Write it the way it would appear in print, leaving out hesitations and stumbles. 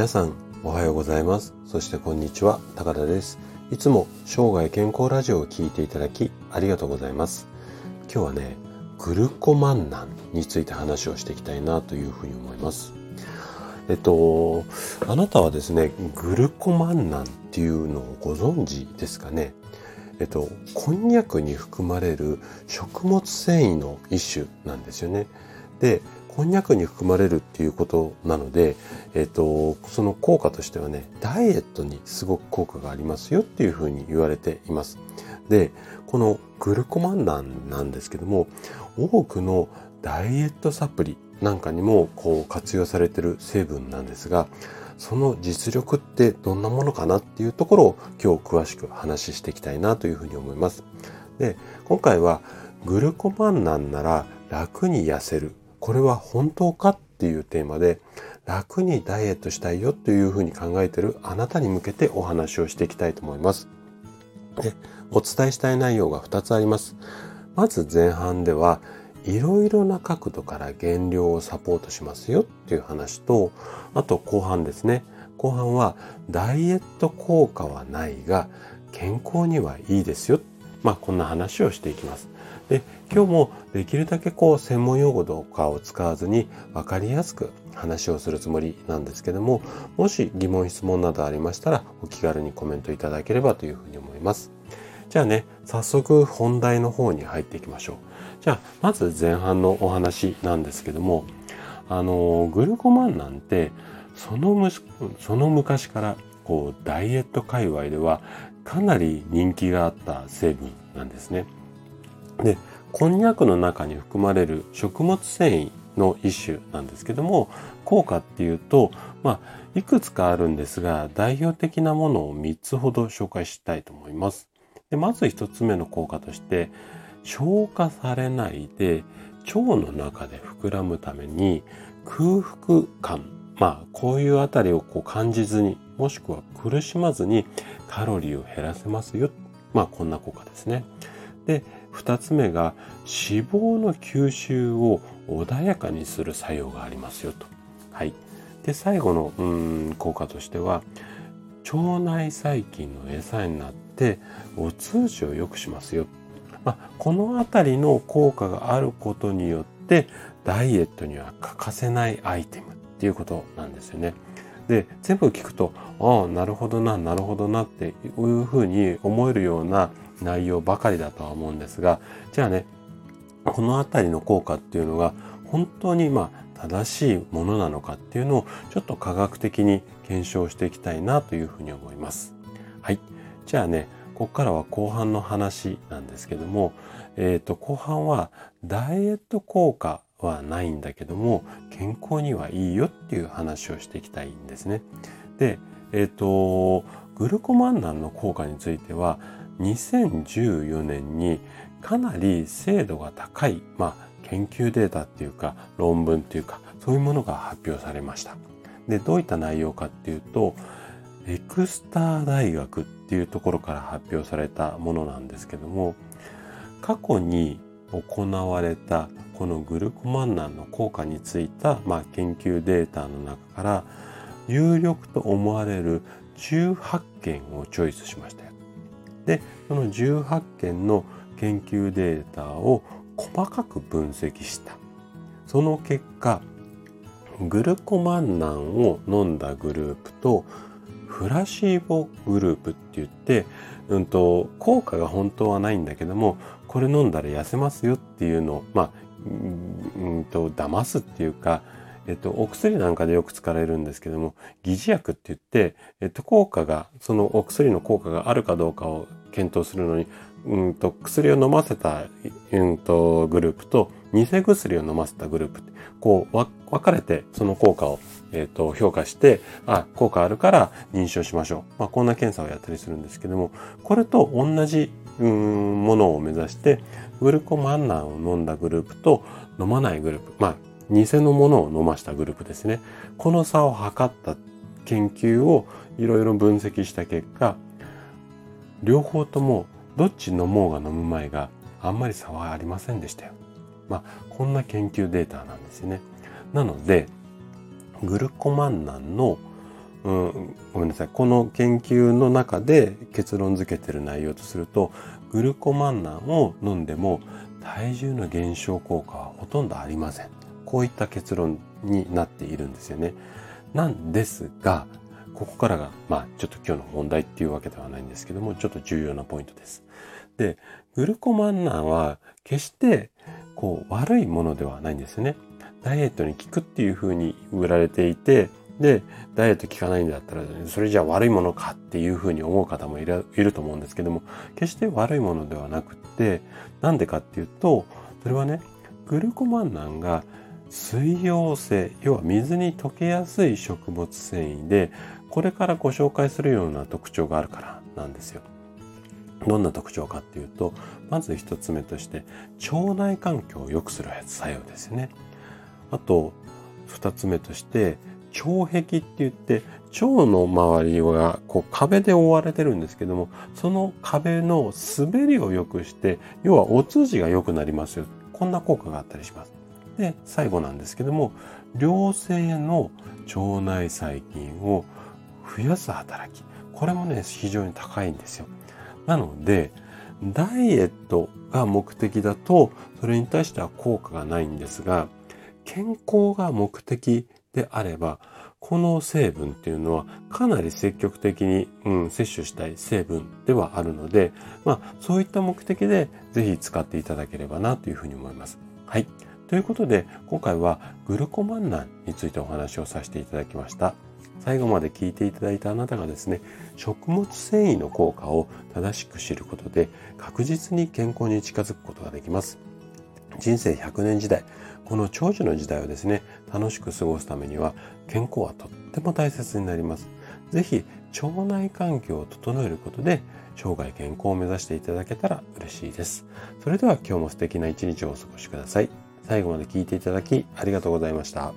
皆さんおはようございます。そしてこんにちは、高田です。いつも生涯健康ラジオを聞いていただきありがとうございます。今日はね、グルコ万難について話をしていきたいなというふうに思います。あなたはですね、グルコ万難っていうのをご存知ですかね。こんにゃくに含まれる食物繊維の一種なんですよね。で、こんにゃくに含まれるっていうことなので、その効果としてはね、ダイエットにすごく効果がありますよっていうふうに言われています。で、このグルコ万難なんですけども、多くのダイエットサプリなんかにもこう活用されている成分なんですが、その実力ってどんなものかなっていうところを今日詳しく話していきたいなというふうに思います。で、今回はグルコ万難なら楽に痩せる。これは本当かっていうテーマで、楽にダイエットしたいよというふうに考えているあなたに向けてお話をしていきたいと思います。で、お伝えしたい内容が2つあります。まず前半では、いろいろな角度から減量をサポートしますよっていう話と、あと後半ですね。後半はダイエット効果はないが健康にはいいですよ。こんな話をしていきます。で、今日もできるだけ専門用語とかを使わずに分かりやすく話をするつもりなんですけども、もし疑問質問などありましたらお気軽にコメントいただければというふうに思います。じゃあね、早速本題の方に入っていきましょう。じゃあ、まず前半のお話なんですけども、グルコ万難ってその昔からダイエット界隈ではかなり人気があった成分なんですね。で、こんにゃくの中に含まれる食物繊維の一種なんですけども、効果っていうと、いくつかあるんですが、代表的なものを3つほど紹介したいと思います。で、まず1つ目の効果として、消化されないで腸の中で膨らむために空腹感、こういうあたりを感じずに、もしくは苦しまずにカロリーを減らせますよ。こんな効果ですね。で、2つ目が脂肪の吸収を穏やかにする作用がありますよと。はい。で、最後の効果としては、腸内細菌の餌になってお通じを良くしますよ。このあたりの効果があることによってダイエットには欠かせないアイテムっていうことなんですよね。で、全部聞くと、なるほどなっていうふうに思えるような内容ばかりだとは思うんですが、じゃあね、このあたりの効果っていうのが本当に正しいものなのかっていうのをちょっと科学的に検証していきたいなというふうに思います。はい。じゃあね、ここからは後半の話なんですけども、後半はダイエット効果はないんだけども健康にはいいよっていう話をしていきたいんですね。で、グルコ万難の効果については2014年にかなり精度が高い、研究データっていうか論文っていうかそういうものが発表されました。で、どういった内容かっていうと、エクスター大学っていうところから発表されたものなんですけども、過去に行われたこのグルコ万難の効果についた、研究データの中から有力と思われる18件をチョイスしましたよ。で、その18件の研究データを細かく分析した。その結果、グルコ万難を飲んだグループとプラシーボグループって言って、効果が本当はないんだけども、これ飲んだら痩せますよっていうのを、騙すっていうか、お薬なんかでよく使われるんですけども、疑似薬って言って、効果が、そのお薬の効果があるかどうかを検討するのに、薬を飲ませた、グループと、偽薬を飲ませたグループって、分かれてその効果を、評価して、効果あるから認証しましょう。こんな検査をやったりするんですけども、これと同じ、ものを目指して、グルコ万難を飲んだグループと飲まないグループ、偽のものを飲ましたグループですね。この差を測った研究をいろいろ分析した結果、両方ともどっち飲もうが飲む前があんまり差はありませんでしたよ。こんな研究データなんですよね。なので、グルコ万難のごめんなさい、この研究の中で結論付けてる内容とすると、グルコマンナンを飲んでも体重の減少効果はほとんどありません。こういった結論になっているんですよね。なんですが、ここからがちょっと今日の本題っていうわけではないんですけども、ちょっと重要なポイントです。で、グルコマンナンは決して悪いものではないんですよね。ダイエットに効くっていうふうに売られていて、で、ダイエット効かないんだったら、それじゃ悪いものかっていうふうに思う方もいると思うんですけども、決して悪いものではなくて、なんでかっていうと、それはね、グルコマンナンが水溶性、要は水に溶けやすい食物繊維で、これからご紹介するような特徴があるからなんですよ。どんな特徴かっていうと、まず一つ目として、腸内環境を良くする作用ですよね。あと、二つ目として、腸壁って言って、腸の周りは壁で覆われてるんですけども、その壁の滑りを良くして、要はお通じが良くなりますよ。こんな効果があったりします。で、最後なんですけども、良性の腸内細菌を増やす働き。これもね、非常に高いんですよ。なので、ダイエットが目的だと、それに対しては効果がないんですが、健康が目的であれば、この成分っていうのはかなり積極的に、摂取したい成分ではあるので、そういった目的でぜひ使っていただければなというふうに思います。はい。ということで、今回はグルコマンナンについてお話をさせていただきました。最後まで聞いていただいたあなたがですね、食物繊維の効果を正しく知ることで、確実に健康に近づくことができます。人生100年時代、この長寿の時代をですね、楽しく過ごすためには、健康はとっても大切になります。ぜひ、腸内環境を整えることで、生涯健康を目指していただけたら嬉しいです。それでは今日も素敵な一日をお過ごしください。最後まで聞いていただきありがとうございました。